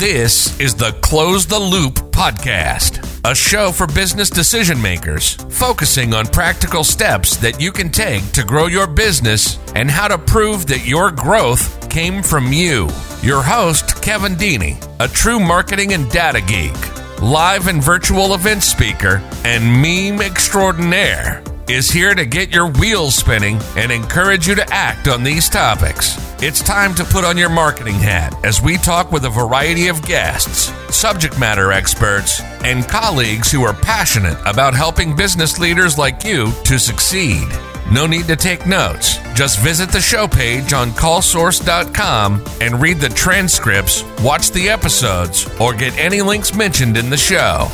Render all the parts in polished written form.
This is the Close the Loop podcast, a show for business decision makers, focusing on practical steps that you can take to grow your business and how to prove that your growth came from you. Your host, Kevin Dini, a true marketing and data geek, live and virtual event speaker, and meme extraordinaire, is here to get your wheels spinning and encourage you to act on these topics. It's time to put on your marketing hat as we talk with a variety of guests, subject matter experts, and colleagues who are passionate about helping business leaders like you to succeed. No need to take notes. Just visit the show page on CallSource.com and read the transcripts, watch the episodes, or get any links mentioned in the show.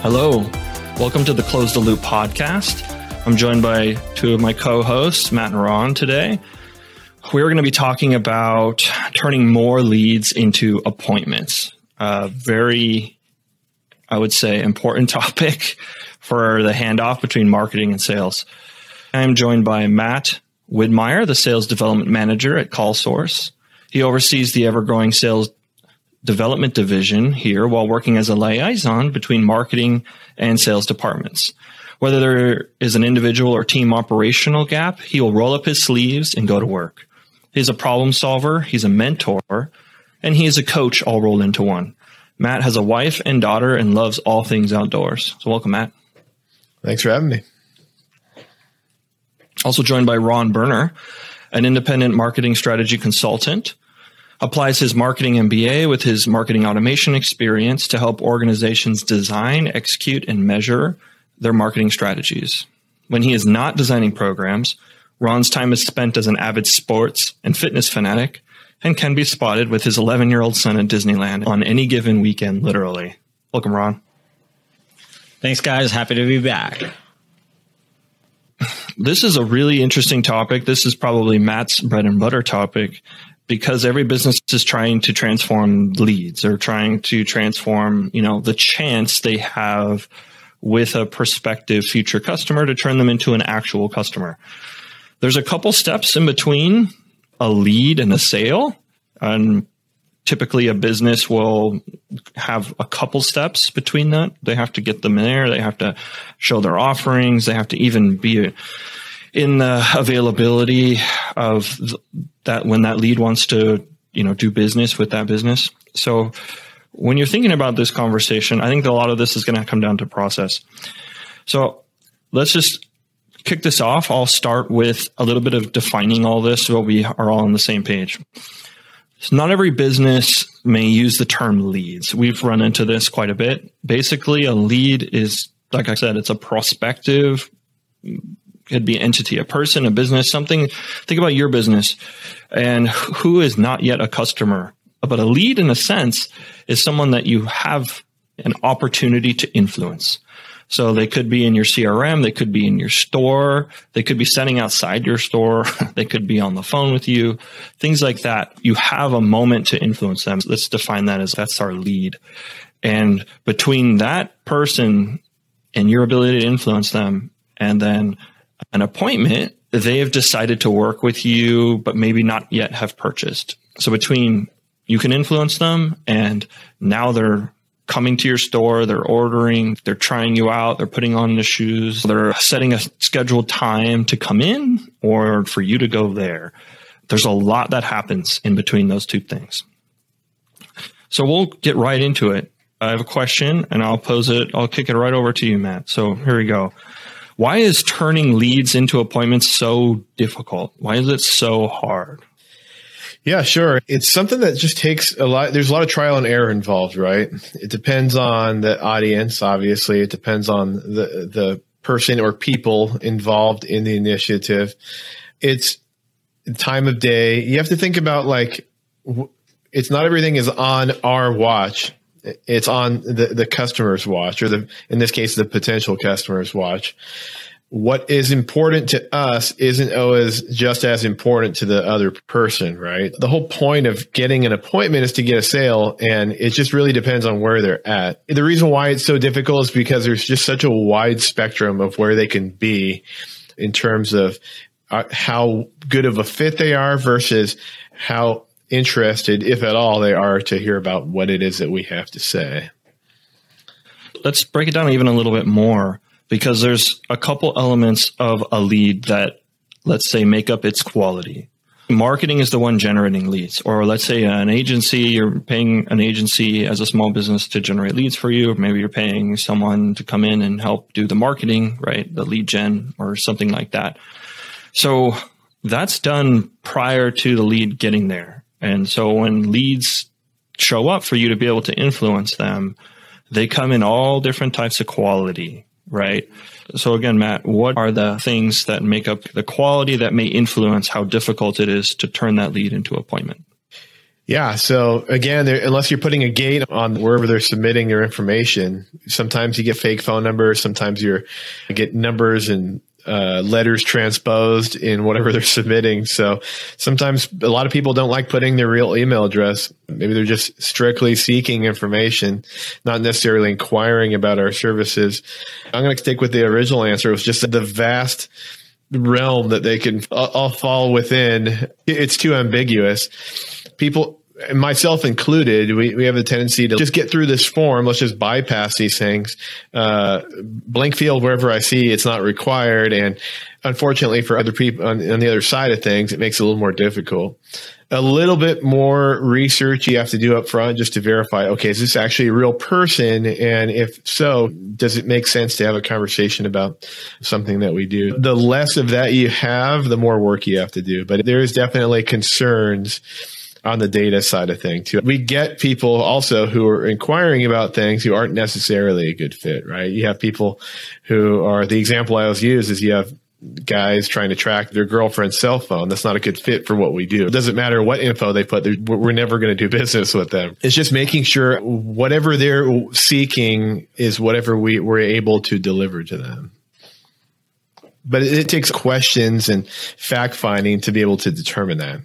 Hello, welcome to the Close the Loop podcast. I'm joined by two of my co-hosts, Matt and Ron, today. We're going to be talking about turning more leads into appointments. Very, I would say, important topic for the handoff between marketing and sales. I'm joined by Matt Widmeyer, the Sales Development Manager at CallSource. He oversees the ever-growing sales development division here while working as a liaison between marketing and sales departments. Whether there is an individual or team operational gap, he will roll up his sleeves and go to work. He's a problem solver, he's a mentor, and he is a coach all rolled into one. Matt has a wife and daughter and loves all things outdoors. So welcome, Matt. Thanks for having me. Also joined by Ron Berner, an independent marketing strategy consultant. Applies his marketing MBA with his marketing automation experience to help organizations design, execute, and measure their marketing strategies. When he is not designing programs, Ron's time is spent as an avid sports and fitness fanatic and can be spotted with his 11-year-old son at Disneyland on any given weekend, literally. Welcome, Ron. Thanks, guys. Happy to be back. This is a really interesting topic. This is probably Matt's bread and butter topic, because every business is trying to transform leads or trying to transform, the chance they have with a prospective future customer to turn them into an actual customer. There's a couple steps in between a lead and a sale. And typically a business will have a couple steps between that. They have to get them there. They have to show their offerings. They have to even be in the availability of that when that lead wants to, do business with that business. So when you're thinking about this conversation, I think that a lot of this is going to come down to process. So let's just kick this off. I'll start with a little bit of defining all this so we are all on the same page. So not every business may use the term leads. We've run into this quite a bit. Basically, a lead is, like I said, it's a prospective, could be entity, a person, a business, something. Think about your business and who is not yet a customer. But a lead, in a sense, is someone that you have an opportunity to influence. So they could be in your CRM. They could be in your store. They could be standing outside your store. They could be on the phone with you, things like that. You have a moment to influence them. Let's define that as that's our lead. And between that person and your ability to influence them and then an appointment, they have decided to work with you, but maybe not yet have purchased. So between you can influence them and now they're coming to your store, they're ordering, they're trying you out, they're putting on the shoes, they're setting a scheduled time to come in or for you to go there. There's a lot that happens in between those two things. So we'll get right into it. I have a question and I'll pose it. I'll kick it right over to you, Matt. So here we go. Why is turning leads into appointments so difficult? Why is it so hard? Yeah, sure. It's something that just takes a lot. There's a lot of trial and error involved, right? It depends on the audience, obviously. It depends on the person or people involved in the initiative. It's time of day. You have to think about, it's not everything is on our watch. It's on the customer's watch, or in this case, the potential customer's watch. What is important to us isn't always just as important to the other person, right? The whole point of getting an appointment is to get a sale, and it just really depends on where they're at. The reason why it's so difficult is because there's just such a wide spectrum of where they can be in terms of how good of a fit they are versus how interested, if at all, they are to hear about what it is that we have to say. Let's break it down even a little bit more, because there's a couple elements of a lead that, let's say, make up its quality. Marketing is the one generating leads, or let's say an agency, you're paying an agency as a small business to generate leads for you, or maybe you're paying someone to come in and help do the marketing, right? The lead gen or something like that. So that's done prior to the lead getting there. And so when leads show up for you to be able to influence them, they come in all different types of quality, right? So again, Matt, what are the things that make up the quality that may influence how difficult it is to turn that lead into appointment? Yeah. So again, unless you're putting a gate on wherever they're submitting their information, sometimes you get fake phone numbers. Sometimes you get numbers and letters transposed in whatever they're submitting. So sometimes a lot of people don't like putting their real email address. Maybe they're just strictly seeking information, not necessarily inquiring about our services. I'm going to stick with the original answer. It was just the vast realm that they can all fall within. It's too ambiguous. People, myself included, we have a tendency to just get through this form. Let's just bypass these things. Blank field wherever I see it's not required. And unfortunately for other people on the other side of things, it makes it a little more difficult. A little bit more research you have to do up front just to verify, okay, is this actually a real person? And if so, does it make sense to have a conversation about something that we do? The less of that you have, the more work you have to do. But there is definitely concerns on the data side of things too. We get people also who are inquiring about things who aren't necessarily a good fit, right? You have people who are, the example I always use is you have guys trying to track their girlfriend's cell phone. That's not a good fit for what we do. It doesn't matter what info they put, we're never going to do business with them. It's just making sure whatever they're seeking is whatever we were able to deliver to them. But it takes questions and fact finding to be able to determine that.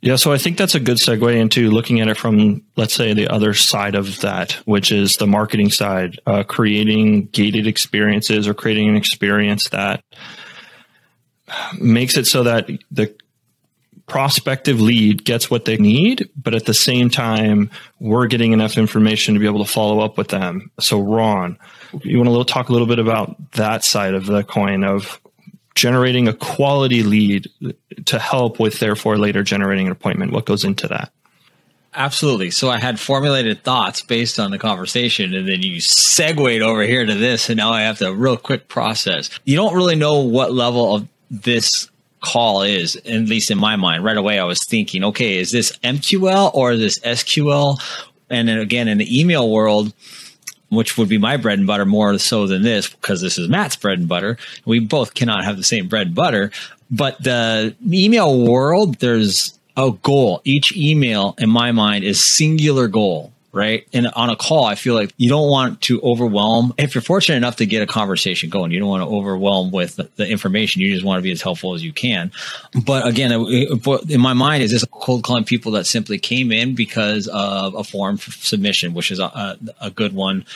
Yeah, so I think that's a good segue into looking at it from, let's say, the other side of that, which is the marketing side, creating gated experiences or creating an experience that makes it so that the prospective lead gets what they need, but at the same time, we're getting enough information to be able to follow up with them. So Ron, you want to talk a little bit about that side of the coin of generating a quality lead to help with, therefore, later generating an appointment? What goes into that? Absolutely. So I had formulated thoughts based on the conversation, and then you segued over here to this, and now I have to real quick process. You don't really know what level of this call is, at least in my mind. Right away, I was thinking, okay, is this MQL or is this SQL? And then again, in the email world, which would be my bread and butter more so than this, because this is Matt's bread and butter. We both cannot have the same bread and butter. But the email world, there's a goal. Each email, in my mind, is singular goal, right? And on a call, I feel like you don't want to overwhelm. If you're fortunate enough to get a conversation going, you don't want to overwhelm with the information. You just want to be as helpful as you can. But again, in my mind, is this cold calling people that simply came in because of a form submission, which is a good one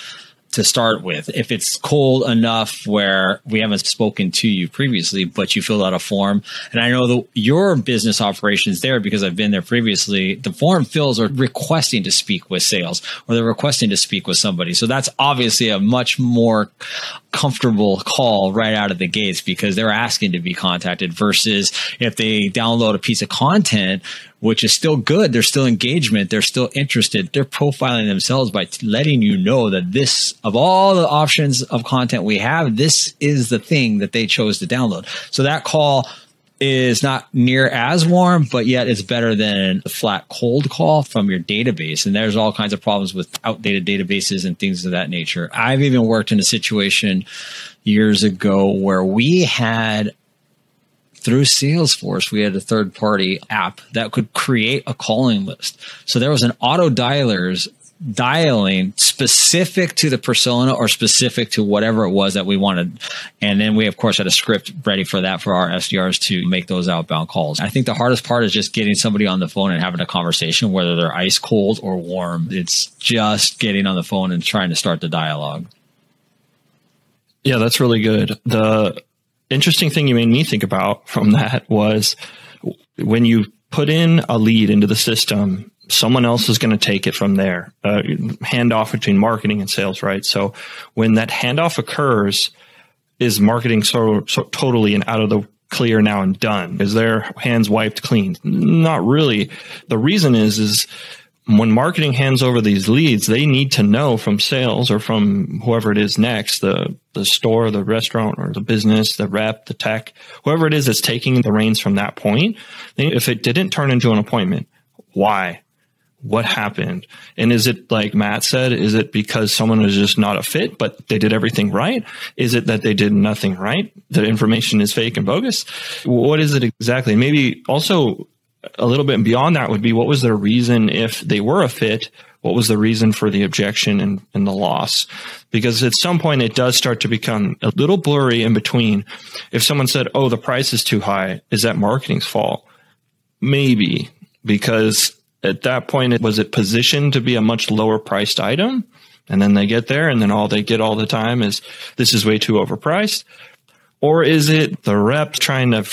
to start with. If it's cold enough where we haven't spoken to you previously, but you filled out a form, and I know your business operations there because I've been there previously, the form fills are requesting to speak with sales, or they're requesting to speak with somebody. So that's obviously a much more comfortable call right out of the gates because they're asking to be contacted versus if they download a piece of content, which is still good. There's still engagement. They're still interested. They're profiling themselves by letting you know that this, of all the options of content we have, this is the thing that they chose to download. So that call is not near as warm, but yet it's better than a flat cold call from your database. And there's all kinds of problems with outdated databases and things of that nature. I've even worked in a situation years ago where we had, through Salesforce, we had a third-party app that could create a calling list. So there was an auto-dialers dialing specific to the persona or specific to whatever it was that we wanted. And then we, of course, had a script ready for that for our SDRs to make those outbound calls. I think the hardest part is just getting somebody on the phone and having a conversation, whether they're ice cold or warm. It's just getting on the phone and trying to start the dialogue. Yeah, that's really good. The interesting thing you made me think about from that was when you put in a lead into the system, someone else is going to take it from there. Handoff between marketing and sales, right? So when that handoff occurs, is marketing so totally and out of the clear now and done? Is their hands wiped clean? Not really. The reason is when marketing hands over these leads, they need to know from sales or from whoever it is next, the store, the restaurant, or the business, the rep, the tech, whoever it is that's taking the reins from that point. If it didn't turn into an appointment, why? What happened? And is it, like Matt said, is it because someone was just not a fit, but they did everything right? Is it that they did nothing right? The information is fake and bogus? What is it exactly? Maybe also a little bit beyond that would be, what was their reason if they were a fit? What was the reason for the objection and the loss? Because at some point it does start to become a little blurry in between. If someone said, oh, the price is too high, is that marketing's fault? Maybe, because at that point, was it positioned to be a much lower priced item? And then they get there and then all they get all the time is, this is way too overpriced. Or is it the rep trying to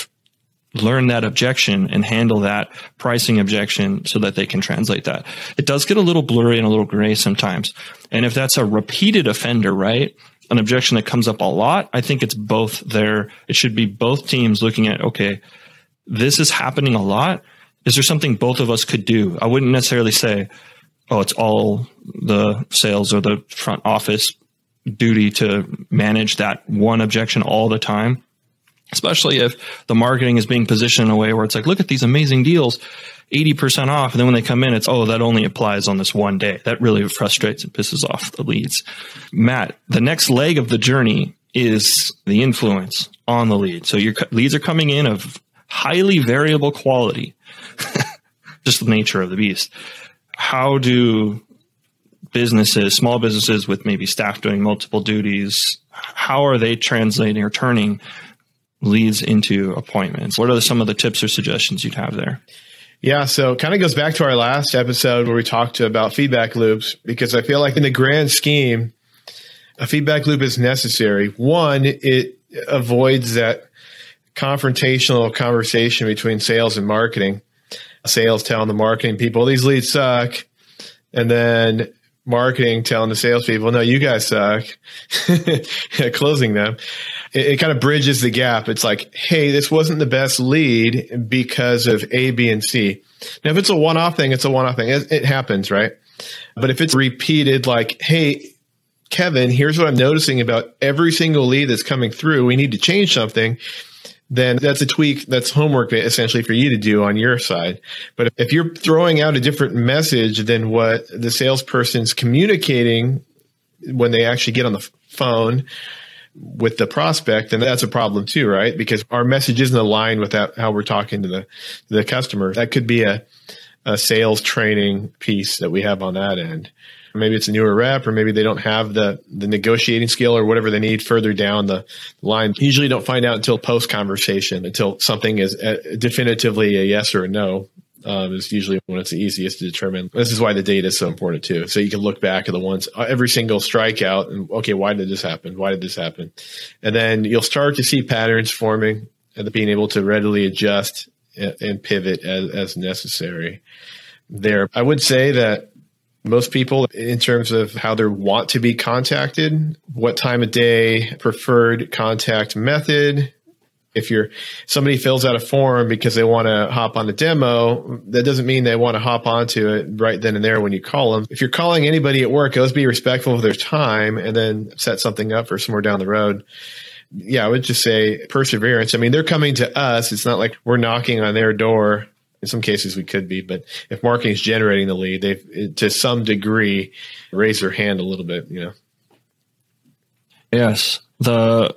learn that objection and handle that pricing objection so that they can translate that? It does get a little blurry and a little gray sometimes. And if that's a repeated offender, right? An objection that comes up a lot, I think it's both there. It should be both teams looking at, okay, this is happening a lot. Is there something both of us could do? I wouldn't necessarily say, oh, it's all the sales or the front office duty to manage that one objection all the time, especially if the marketing is being positioned in a way where it's like, look at these amazing deals, 80% off. And then when they come in, it's, oh, that only applies on this one day. That really frustrates and pisses off the leads. Matt, the next leg of the journey is the influence on the lead. So your leads are coming in of highly variable quality, just the nature of the beast. How do businesses, small businesses with maybe staff doing multiple duties, how are they translating or turning leads into appointments? What are some of the tips or suggestions you'd have there? Yeah, so it kind of goes back to our last episode where we talked about feedback loops, because I feel like in the grand scheme, a feedback loop is necessary. One, it avoids that confrontational conversation between sales and marketing. Sales telling the marketing people, these leads suck. And then marketing telling the salespeople, no, you guys suck. Closing them. It kind of bridges the gap. It's like, hey, this wasn't the best lead because of A, B, and C. Now, if it's a one-off thing, it's a one-off thing. It happens, right? But if it's repeated, like, hey, Kevin, here's what I'm noticing about every single lead that's coming through. We need to change something. Then that's a tweak, that's homework essentially for you to do on your side. But if you're throwing out a different message than what the salesperson's communicating when they actually get on the phone with the prospect, then that's a problem too, right? Because our message isn't aligned with that, how we're talking to the customer. That could be a sales training piece that we have on that end. Maybe it's a newer rep, or maybe they don't have the negotiating skill or whatever they need further down the line. Usually don't find out until post-conversation, until something is definitively a yes or a no. Is usually when it's the easiest to determine. This is why the data is so important too. So you can look back at the ones, every single strikeout, and okay, why did this happen? Why did this happen? And then you'll start to see patterns forming and being able to readily adjust and pivot as necessary there. I would say that most people, in terms of how they want to be contacted, what time of day, preferred contact method. If somebody fills out a form because they want to hop on a demo, that doesn't mean they want to hop onto it right then and there when you call them. If you're calling anybody at work, let's be respectful of their time and then set something up for somewhere down the road. Yeah, I would just say perseverance. I mean, they're coming to us. It's not like we're knocking on their door. In some cases, we could be, but if marketing is generating the lead, they've to some degree raised their hand a little bit, you know. Yes, the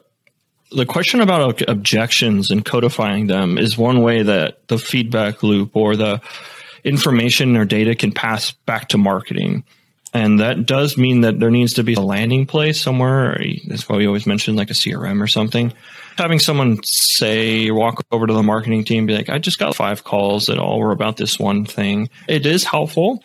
question about objections and codifying them is one way that the feedback loop or the information or data can pass back to marketing. And that does mean that there needs to be a landing place somewhere. That's why we always mention like a CRM or something. Having someone say, walk over to the marketing team, be like, I just got 5 calls that all were about this one thing. It is helpful.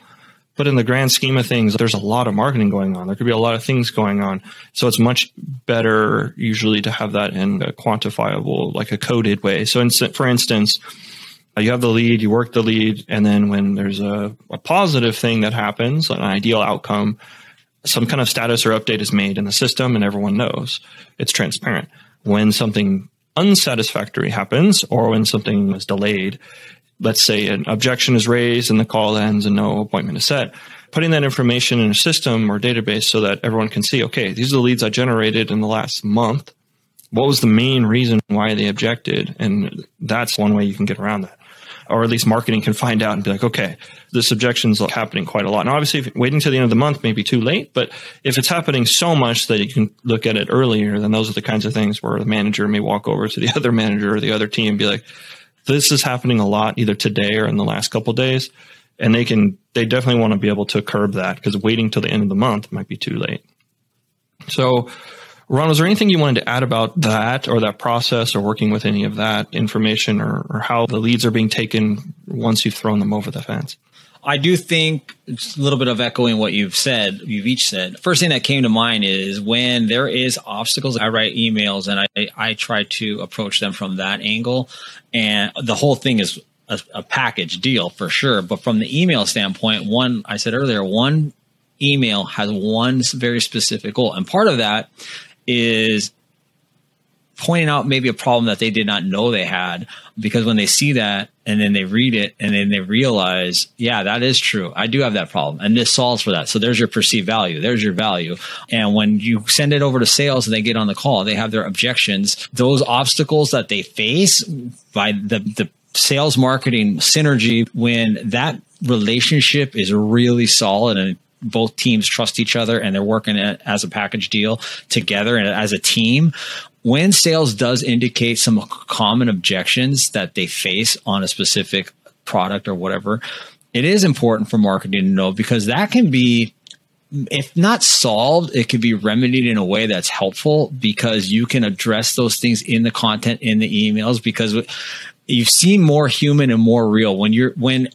But in the grand scheme of things, there's a lot of marketing going on. There could be a lot of things going on. So it's much better usually to have that in a quantifiable, like a coded way. So for instance, you have the lead, you work the lead, and then when there's a positive thing that happens, an ideal outcome, some kind of status or update is made in the system and everyone knows. It's transparent. When something unsatisfactory happens or when something is delayed, let's say an objection is raised and the call ends and no appointment is set, putting that information in a system or database so that everyone can see, okay, these are the leads I generated in the last month. What was the main reason why they objected? And that's one way you can get around that. Or at least marketing can find out and be like, okay, this objection's happening quite a lot. Now, obviously, if waiting till the end of the month may be too late, but if it's happening so much that you can look at it earlier, then those are the kinds of things where the manager may walk over to the other manager or the other team and be like, this is happening a lot either today or in the last couple of days. And they definitely want to be able to curb that because waiting till the end of the month might be too late. So Ron, was there anything you wanted to add about that or that process or working with any of that information or how the leads are being taken once you've thrown them over the fence? I do think it's a little bit of echoing what you've each said. First thing that came to mind is when there is obstacles, I write emails and I try to approach them from that angle. And the whole thing is a package deal for sure. But from the email standpoint, I said earlier, one email has one very specific goal. And part of that is pointing out maybe a problem that they did not know they had, because when they see that and then they read it and then they realize, yeah, that is true. I do have that problem and this solves for that. So there's your perceived value. There's your value. And when you send it over to sales and they get on the call, they have their objections. Those obstacles that they face by the sales marketing synergy, when that relationship is really solid and both teams trust each other and they're working as a package deal together and as a team. When sales does indicate some common objections that they face on a specific product or whatever, it is important for marketing to know, because that can be, if not solved, it could be remedied in a way that's helpful, because you can address those things in the content, in the emails, because you see more human and more real when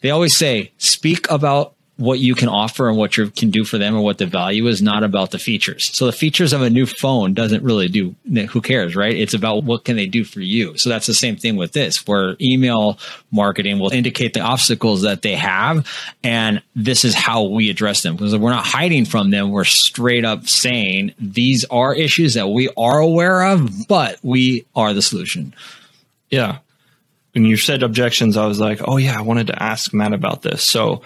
they always say, speak about what you can offer and what you can do for them or what the value is, not about the features. So the features of a new phone doesn't really do, who cares, right? It's about what can they do for you. So that's the same thing with this, where email marketing will indicate the obstacles that they have. And this is how we address them, because we're not hiding from them. We're straight up saying, these are issues that we are aware of, but we are the solution. Yeah. When you said objections, I was like, oh yeah, I wanted to ask Matt about this. So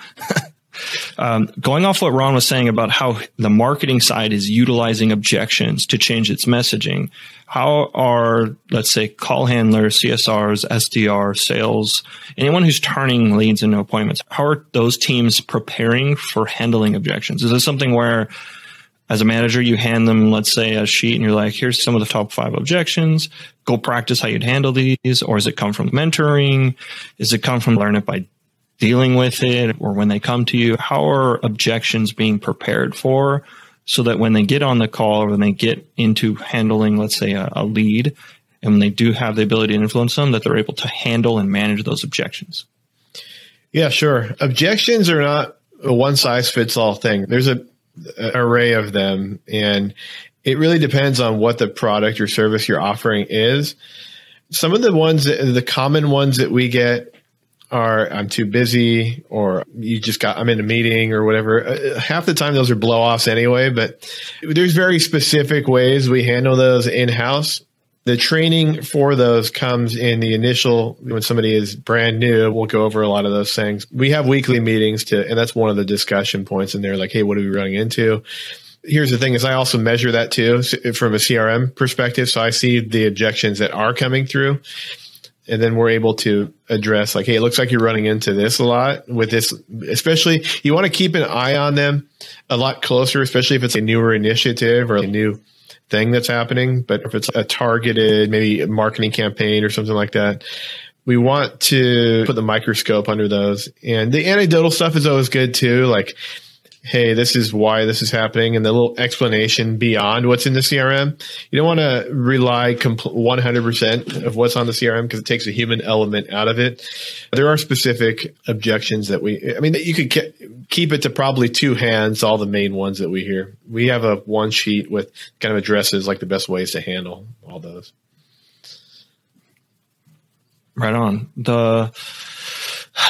going off what Ron was saying about how the marketing side is utilizing objections to change its messaging, how are, let's say, call handlers, CSRs, SDR, sales, anyone who's turning leads into appointments, how are those teams preparing for handling objections? Is this something where, as a manager, you hand them, let's say, a sheet and you're like, here's some of the top 5 objections, go practice how you'd handle these? Or does it come from mentoring? Does it come from learn it by dealing with it, or when they come to you, how are objections being prepared for, so that when they get on the call or when they get into handling, let's say, a lead, and they do have the ability to influence them, that they're able to handle and manage those objections? Yeah, sure. Objections are not a one-size-fits-all thing. There's an array of them, and it really depends on what the product or service you're offering is. Some of the common ones that we get are, I'm too busy, or I'm in a meeting or whatever. Half the time those are blow-offs anyway, but there's very specific ways we handle those in-house. The training for those comes in the initial, when somebody is brand new, we'll go over a lot of those things. We have weekly meetings and that's one of the discussion points in there, like, hey, what are we running into? Here's the thing is I also measure that too from a CRM perspective. So I see the objections that are coming through. And then we're able to address, like, hey, it looks like you're running into this a lot with this. Especially, you want to keep an eye on them a lot closer, especially if it's a newer initiative or a new thing that's happening. But if it's a targeted, maybe marketing campaign or something like that, we want to put the microscope under those. And the anecdotal stuff is always good too. Like, hey, this is why this is happening, and the little explanation beyond what's in the CRM. You don't want to rely 100% of what's on the CRM because it takes a human element out of it. There are specific objections that that you could keep it to probably two hands, all the main ones that we hear. We have a one sheet with kind of addresses like the best ways to handle all those. Right on. The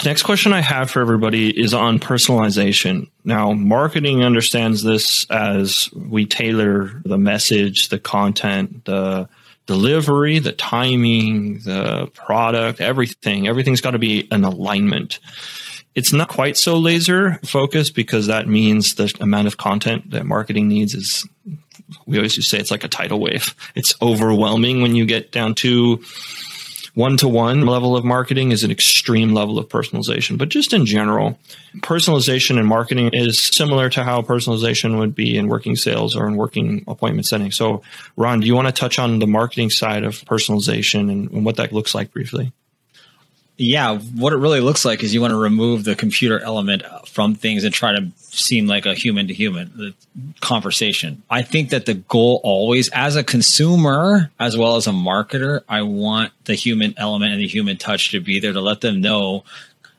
next question I have for everybody is on personalization. Now, marketing understands this as we tailor the message, the content, the delivery, the timing, the product, everything. Everything's got to be an alignment. It's not quite so laser focused because that means the amount of content that marketing needs is, we always just say it's like a tidal wave. It's overwhelming when you get down to one-to-one level of marketing is an extreme level of personalization. But just in general, personalization in marketing is similar to how personalization would be in working sales or in working appointment setting. So, Ron, do you want to touch on the marketing side of personalization and what that looks like briefly? Yeah, what it really looks like is you want to remove the computer element from things and try to seem like a human-to-human conversation. I think that the goal always, as a consumer, as well as a marketer, I want the human element and the human touch to be there to let them know.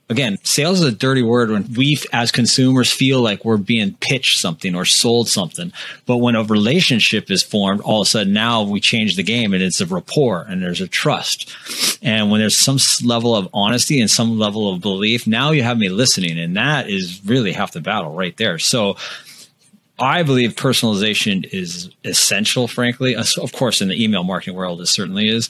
Again, sales is a dirty word when we as consumers feel like we're being pitched something or sold something. But when a relationship is formed, all of a sudden now we change the game and it's a rapport and there's a trust. And when there's some level of honesty and some level of belief, now you have me listening. And that is really half the battle right there. So I believe personalization is essential, frankly. Of course, in the email marketing world, it certainly is.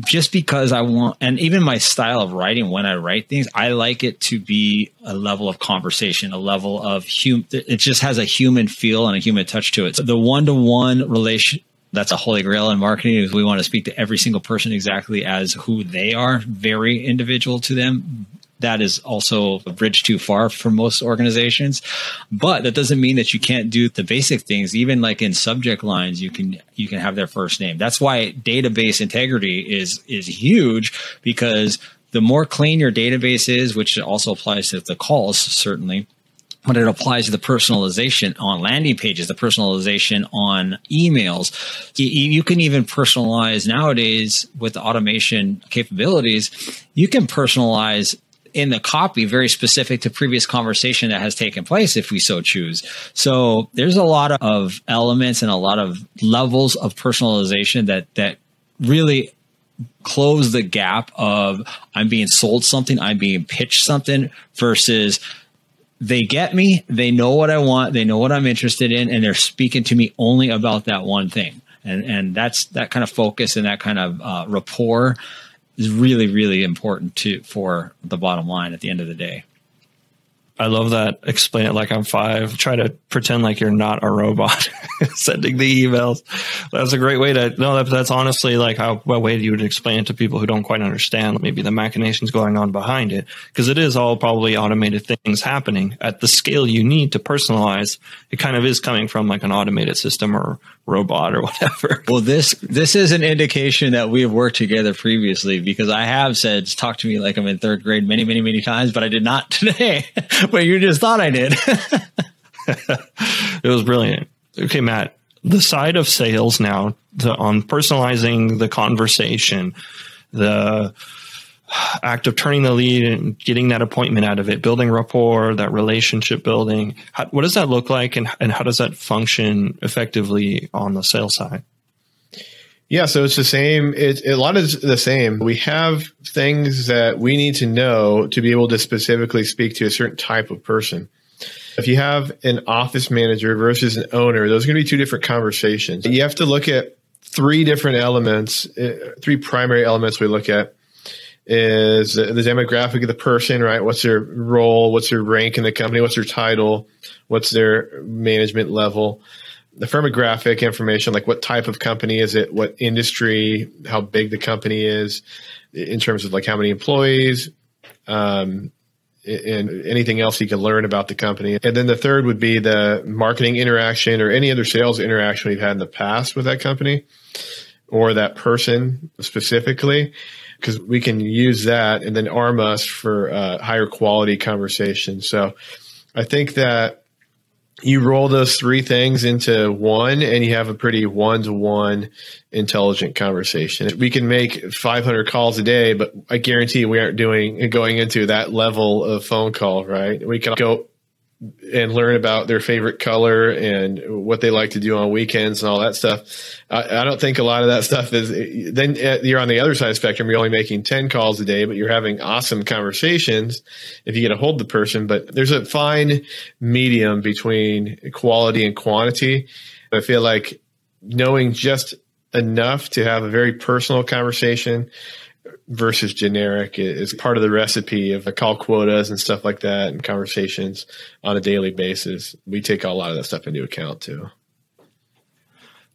Just because I want, and even my style of writing, when I write things, I like it to be a level of conversation, a level of human, it just has a human feel and a human touch to it. So the one-to-one relation, that's a holy grail in marketing, is we want to speak to every single person exactly as who they are, very individual to them. That is also a bridge too far for most organizations, but that doesn't mean that you can't do the basic things. Even like in subject lines, you can have their first name. That's why database integrity is huge, because the more clean your database is, which also applies to the calls, certainly, but it applies to the personalization on landing pages, the personalization on emails. You can even personalize nowadays with the automation capabilities. You can personalize in the copy, very specific to previous conversation that has taken place, if we so choose. So there's a lot of elements and a lot of levels of personalization that really close the gap of I'm being sold something, I'm being pitched something, versus they get me, they know what I want, they know what I'm interested in, and they're speaking to me only about that one thing. And that's that kind of focus and that kind of rapport is really, really important for the bottom line at the end of the day. I love that. Explain it like I'm five. Try to pretend like you're not a robot sending the emails. That's a great way to no. That's honestly like what way you would explain it to people who don't quite understand maybe the machinations going on behind it, because it is all probably automated things happening at the scale you need to personalize. It kind of is coming from like an automated system or robot or whatever. Well, this is an indication that we have worked together previously, because I have said, talk to me like I'm in third grade many, many, many times, but I did not today. But you just thought I did. It was brilliant. Okay, Matt, the side of sales now on personalizing the conversation, the act of turning the lead and getting that appointment out of it, building rapport, that relationship building. What does that look like and how does that function effectively on the sales side? Yeah, so it's the same. A lot is the same. We have things that we need to know to be able to specifically speak to a certain type of person. If you have an office manager versus an owner, those are going to be two different conversations. You have to look at three primary elements we look at. Is the demographic of the person, right? What's their role? What's their rank in the company? What's their title? What's their management level? The firmographic information, like what type of company is it? What industry? How big the company is in terms of like how many employees, and anything else you can learn about the company. And then the third would be the marketing interaction or any other sales interaction we've had in the past with that company or that person specifically, because we can use that and then arm us for higher quality conversations. So I think that you roll those three things into one and you have a pretty one-to-one intelligent conversation. We can make 500 calls a day, but I guarantee we aren't going into that level of phone call, right? We can go and learn about their favorite color and what they like to do on weekends and all that stuff. I don't think a lot of that stuff is, then you're on the other side of the spectrum. You're only making 10 calls a day, but you're having awesome conversations if you get a hold of the person. But there's a fine medium between quality and quantity. I feel like knowing just enough to have a very personal conversation versus generic is part of the recipe of the call quotas and stuff like that and conversations on a daily basis. We take a lot of that stuff into account too.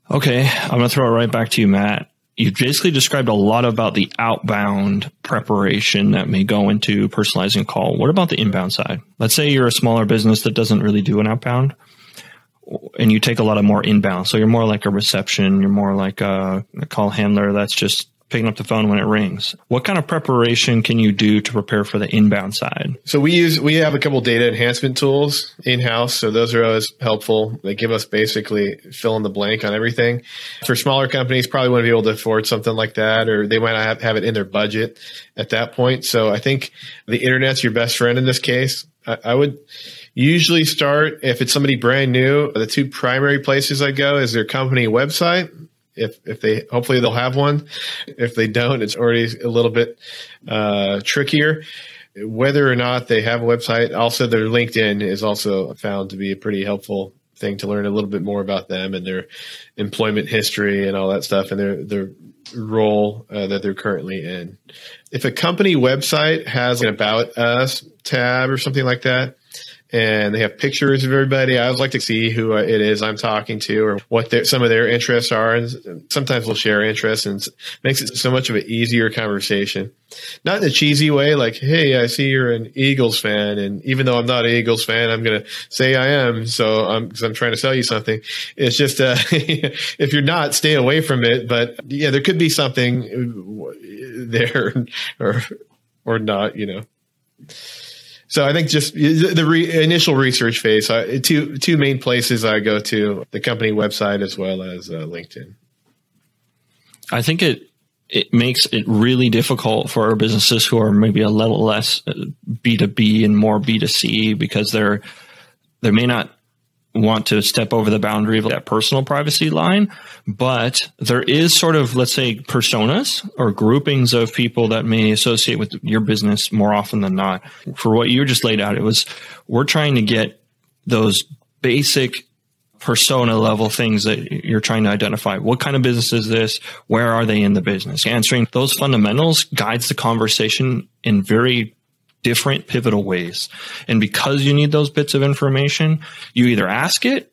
Okay. I'm going to throw it right back to you, Matt. You basically described a lot about the outbound preparation that may go into personalizing call. What about the inbound side? Let's say you're a smaller business that doesn't really do an outbound and you take a lot of more inbound. So you're more like a reception. You're more like a call handler. That's just picking up the phone when it rings. What kind of preparation can you do to prepare for the inbound side? So we have a couple data enhancement tools in-house. So those are always helpful. They give us basically fill in the blank on everything. For smaller companies, probably wouldn't be able to afford something like that, or they might not have it in their budget at that point. So I think the internet's your best friend in this case. I would usually start, if it's somebody brand new, the two primary places I go is their company website. If they, hopefully they'll have one. If they don't, it's already a little bit trickier. Whether or not they have a website, also their LinkedIn is also found to be a pretty helpful thing to learn a little bit more about them and their employment history and all that stuff and their role that they're currently in. If a company website has an About Us tab or something like that, and they have pictures of everybody, I always like to see who it is I'm talking to or what some of their interests are. And sometimes we'll share interests, and it makes it so much of an easier conversation. Not in a cheesy way, like, hey, I see you're an Eagles fan. And even though I'm not an Eagles fan, I'm going to say I am. So because I'm trying to sell you something. It's just, if you're not, stay away from it. But yeah, there could be something there or not, you know. So I think just the initial research phase, two main places I go to, the company website as well as LinkedIn. I think it makes it really difficult for businesses who are maybe a little less B2B and more B2C because they may not want to step over the boundary of that personal privacy line, but there is sort of, let's say, personas or groupings of people that may associate with your business more often than not. For what you just laid out, it was, we're trying to get those basic persona level things that you're trying to identify. What kind of business is this? Where are they in the business? Answering those fundamentals guides the conversation in very different pivotal ways. And because you need those bits of information, you either ask it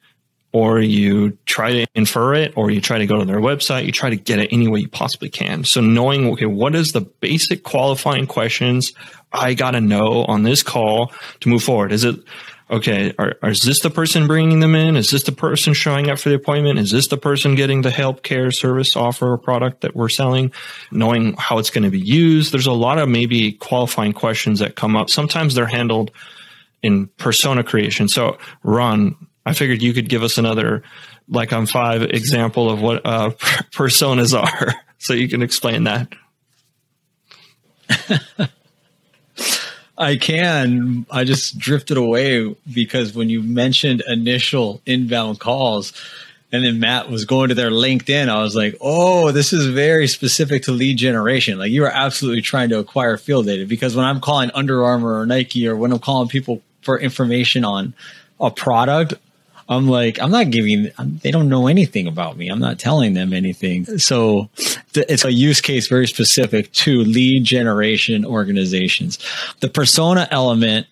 or you try to infer it or you try to go to their website. You try to get it any way you possibly can. So knowing, okay, what is the basic qualifying questions I got to know on this call to move forward? Is it, okay, is this the person bringing them in? Is this the person showing up for the appointment? Is this the person getting the healthcare service offer or product that we're selling? Knowing how it's going to be used. There's a lot of maybe qualifying questions that come up. Sometimes they're handled in persona creation. So Ron, I figured you could give us another, like on five, example of what personas are. So you can explain that. I can. I just drifted away because when you mentioned initial inbound calls and then Matt was going to their LinkedIn, I was like, oh, this is very specific to lead generation. Like you are absolutely trying to acquire field data, because when I'm calling Under Armour or Nike or when I'm calling people for information on a product, I'm like, they don't know anything about me. I'm not telling them anything. So it's a use case very specific to lead generation organizations. The persona element.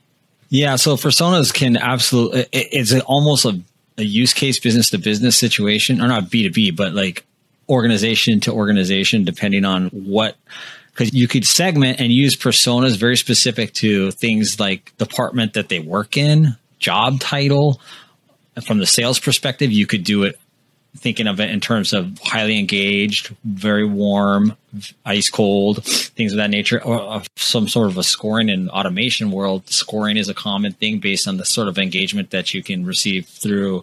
Yeah. So personas can absolutely, it's almost a use case business to business situation, or not B2B, but like organization to organization, depending on what, because you could segment and use personas very specific to things like department that they work in, job title. From the sales perspective, you could do it thinking of it in terms of highly engaged, very warm, ice cold, things of that nature, or some sort of a scoring and automation world. Scoring is a common thing based on the sort of engagement that you can receive through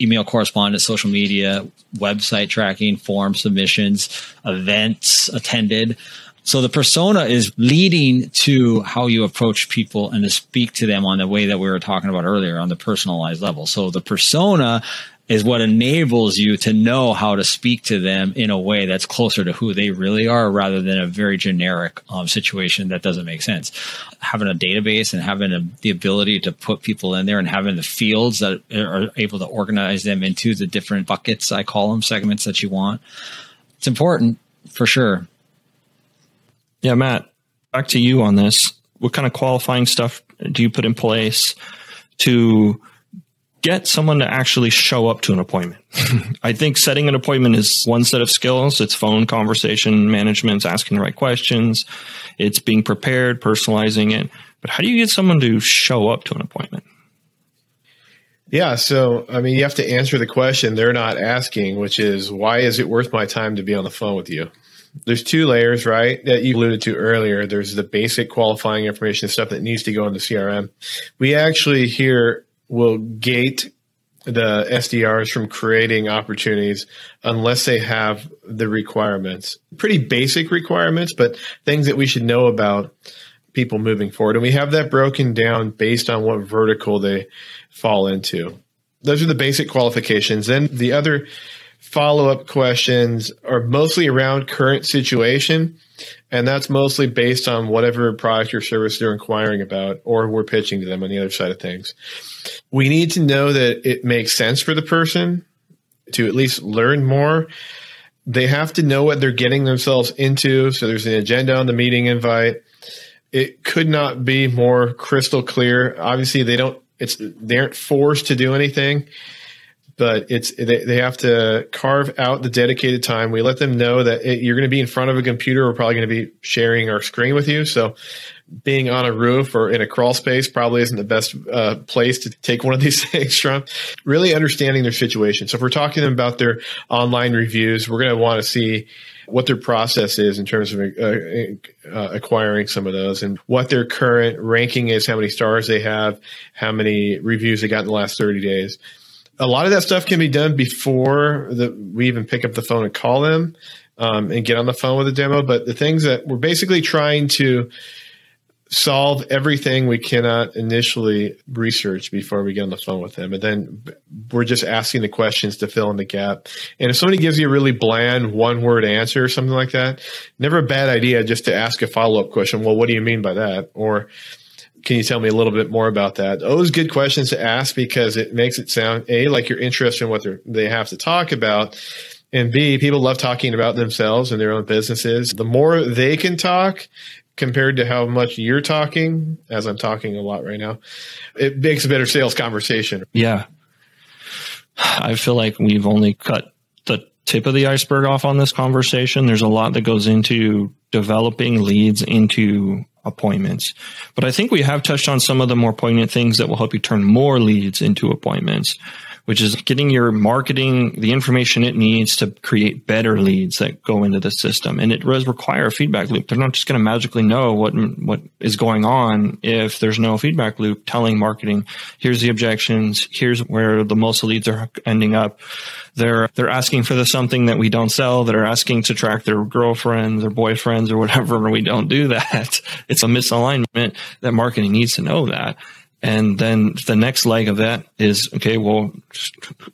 email correspondence, social media, website tracking, form submissions, events attended. So the persona is leading to how you approach people and to speak to them on the way that we were talking about earlier on the personalized level. So the persona is what enables you to know how to speak to them in a way that's closer to who they really are rather than a very generic situation that doesn't make sense. Having a database and having the ability to put people in there and having the fields that are able to organize them into the different buckets, I call them, segments that you want. It's important for sure. Yeah, Matt, back to you on this. What kind of qualifying stuff do you put in place to get someone to actually show up to an appointment? I think setting an appointment is one set of skills. It's phone conversation management, it's asking the right questions, it's being prepared, personalizing it. But how do you get someone to show up to an appointment? Yeah, so I mean, you have to answer the question they're not asking, which is, why is it worth my time to be on the phone with you? There's two layers, right, that you alluded to earlier. There's the basic qualifying information stuff that needs to go in the CRM. We actually here will gate the SDRs from creating opportunities unless they have the requirements. Pretty basic requirements, but things that we should know about people moving forward. And we have that broken down based on what vertical they fall into. Those are the basic qualifications. Then the other follow-up questions are mostly around current situation, and that's mostly based on whatever product or service they're inquiring about or we're pitching to them on the other side of things. We need to know that it makes sense for the person to at least learn more. They have to know what they're getting themselves into, so there's an agenda on the meeting invite. It could not be more crystal clear. Obviously, they aren't forced to do anything. But they have to carve out the dedicated time. We let them know that you're going to be in front of a computer. We're probably going to be sharing our screen with you. So being on a roof or in a crawl space probably isn't the best place to take one of these things from. Really understanding their situation. So if we're talking to them about their online reviews, we're going to want to see what their process is in terms of acquiring some of those and what their current ranking is, how many stars they have, how many reviews they got in the last 30 days. A lot of that stuff can be done before we even pick up the phone and call them and get on the phone with a demo. But the things that we're basically trying to solve everything we cannot initially research before we get on the phone with them. And then we're just asking the questions to fill in the gap. And if somebody gives you a really bland one-word answer or something like that, never a bad idea just to ask a follow-up question. Well, what do you mean by that? Or can you tell me a little bit more about that? Those good questions to ask because it makes it sound, A, like you're interested in what they have to talk about, and B, people love talking about themselves and their own businesses. The more they can talk compared to how much you're talking, as I'm talking a lot right now, it makes a better sales conversation. Yeah. I feel like we've only cut the tip of the iceberg off on this conversation. There's a lot that goes into developing leads into appointments. But I think we have touched on some of the more poignant things that will help you turn more leads into appointments, which is getting your marketing, the information it needs to create better leads that go into the system. And it does require a feedback loop. They're not just going to magically know what is going on if there's no feedback loop telling marketing, here's the objections, here's where the most leads are ending up. They're asking for the something that we don't sell, that are asking to track their girlfriends or boyfriends or whatever, and we don't do that. It's a misalignment that marketing needs to know that. And then the next leg of that is, okay, well,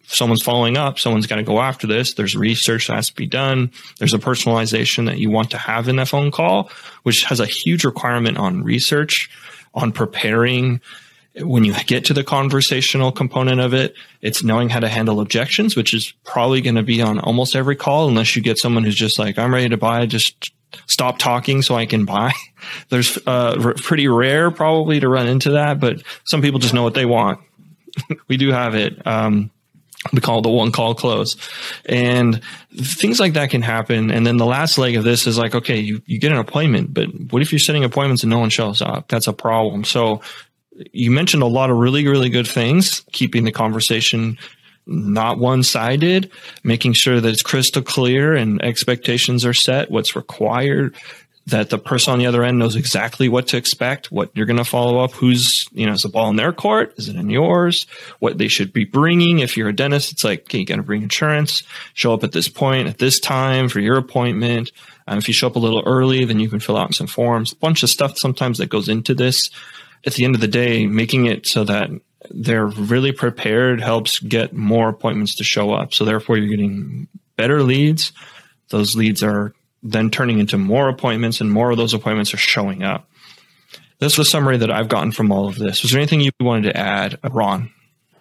someone's following up. Someone's got to go after this. There's research that has to be done. There's a personalization that you want to have in that phone call, which has a huge requirement on research, on preparing. When you get to the conversational component of it, it's knowing how to handle objections, which is probably going to be on almost every call, unless you get someone who's just like, I'm ready to buy, just stop talking so I can buy. There's pretty rare probably to run into that, but some people just know what they want. We do have it. We call it the one call close, and things like that can happen. And then the last leg of this is like, okay, you get an appointment, but what if you're setting appointments and no one shows up? That's a problem. So you mentioned a lot of really, really good things, keeping the conversation not one-sided, making sure that it's crystal clear and expectations are set, what's required, that the person on the other end knows exactly what to expect, what you're going to follow up, who's, you know, is the ball in their court? Is it in yours? What they should be bringing. If you're a dentist, it's like, okay, you're going to bring insurance, show up at this point, at this time for your appointment. If you show up a little early, then you can fill out some forms, a bunch of stuff sometimes that goes into this. At the end of the day, making it so that they're really prepared helps get more appointments to show up. So therefore, you're getting better leads. Those leads are then turning into more appointments, and more of those appointments are showing up. That's the summary that I've gotten from all of this. Was there anything you wanted to add, Ron?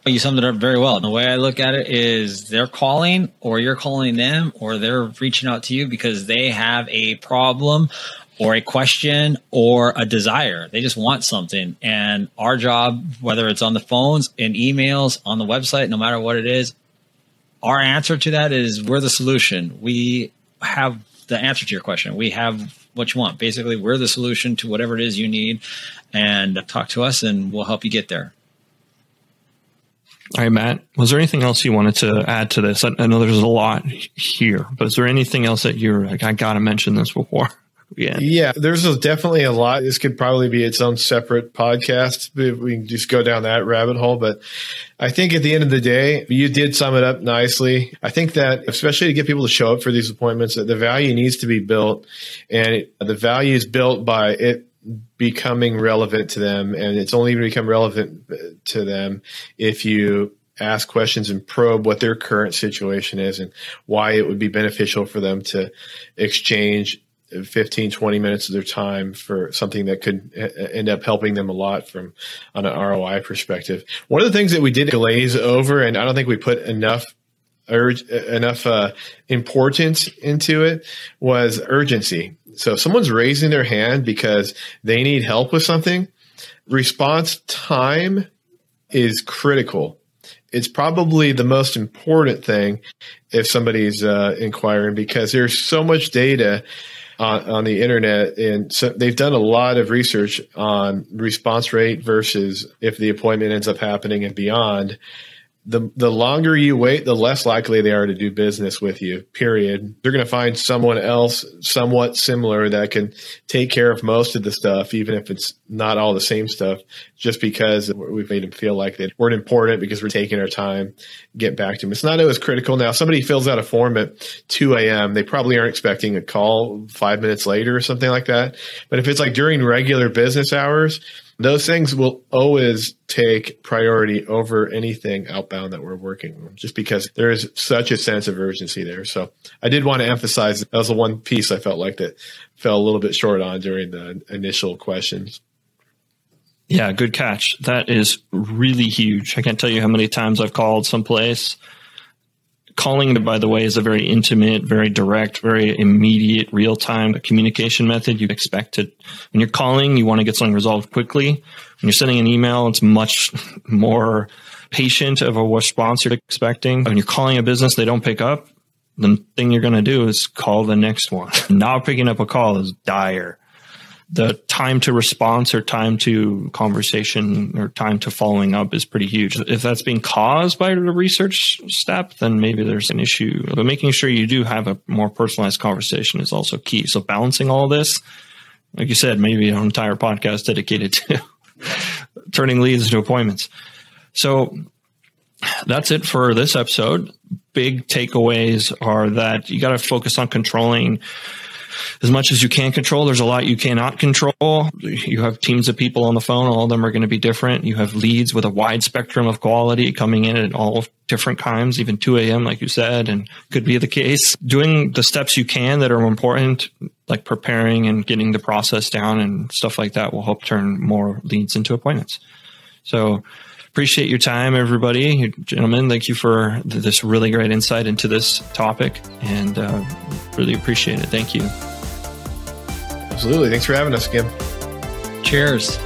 Well, you summed it up very well. And the way I look at it is they're calling, or you're calling them, or they're reaching out to you because they have a problem or a question or a desire. They just want something. And our job, whether it's on the phones, in emails, on the website, no matter what it is, our answer to that is we're the solution. We have the answer to your question. We have what you want. Basically, we're the solution to whatever it is you need, and talk to us and we'll help you get there. All right, Matt, was there anything else you wanted to add to this? I know there's a lot here, but is there anything else that you're like, I got to mention this before? Yeah, there's definitely a lot. This could probably be its own separate podcast. We can just go down that rabbit hole. But I think at the end of the day, you did sum it up nicely. I think that especially to get people to show up for these appointments, that the value needs to be built, and the value is built by it becoming relevant to them. And it's only going to become relevant to them if you ask questions and probe what their current situation is and why it would be beneficial for them to exchange 15, 20 minutes of their time for something that could end up helping them a lot from on an ROI perspective. One of the things that we did glaze over, and I don't think we put enough importance into it, was urgency. So if someone's raising their hand because they need help with something, response time is critical. It's probably the most important thing if somebody's inquiring, because there's so much data on the internet, and so they've done a lot of research on response rate versus if the appointment ends up happening and beyond. The longer you wait, the less likely they are to do business with you, period. They're going to find someone else somewhat similar that can take care of most of the stuff, even if it's not all the same stuff, just because we've made them feel like they weren't important because we're taking our time, get back to them. It's not always critical. Now, if somebody fills out a form at 2 a.m., they probably aren't expecting a call 5 minutes later or something like that. But if it's like during regular business hours, those things will always take priority over anything outbound that we're working on, just because there is such a sense of urgency there. So I did want to emphasize that was the one piece I felt like that fell a little bit short on during the initial questions. Yeah, good catch. That is really huge. I can't tell you how many times I've called someplace. Calling, by the way, is a very intimate, very direct, very immediate, real-time communication method. You expect it. When you're calling, you want to get something resolved quickly. When you're sending an email, it's much more patient of a response you're expecting. When you're calling a business, they don't pick up. The thing you're going to do is call the next one. Not picking up a call is dire. The time to response or time to conversation or time to following up is pretty huge. If that's being caused by the research step, then maybe there's an issue. But making sure you do have a more personalized conversation is also key. So balancing all this, like you said, maybe an entire podcast dedicated to turning leads into appointments. So that's it for this episode. Big takeaways are that you got to focus on controlling as much as you can control. There's a lot you cannot control. You have teams of people on the phone. All of them are going to be different. You have leads with a wide spectrum of quality coming in at all different times, even 2 a.m., like you said, and could be the case. Doing the steps you can that are important, like preparing and getting the process down and stuff like that, will help turn more leads into appointments. So appreciate your time, everybody. Gentlemen, thank you for this really great insight into this topic, and really appreciate it. Thank you. Absolutely. Thanks for having us again. Cheers.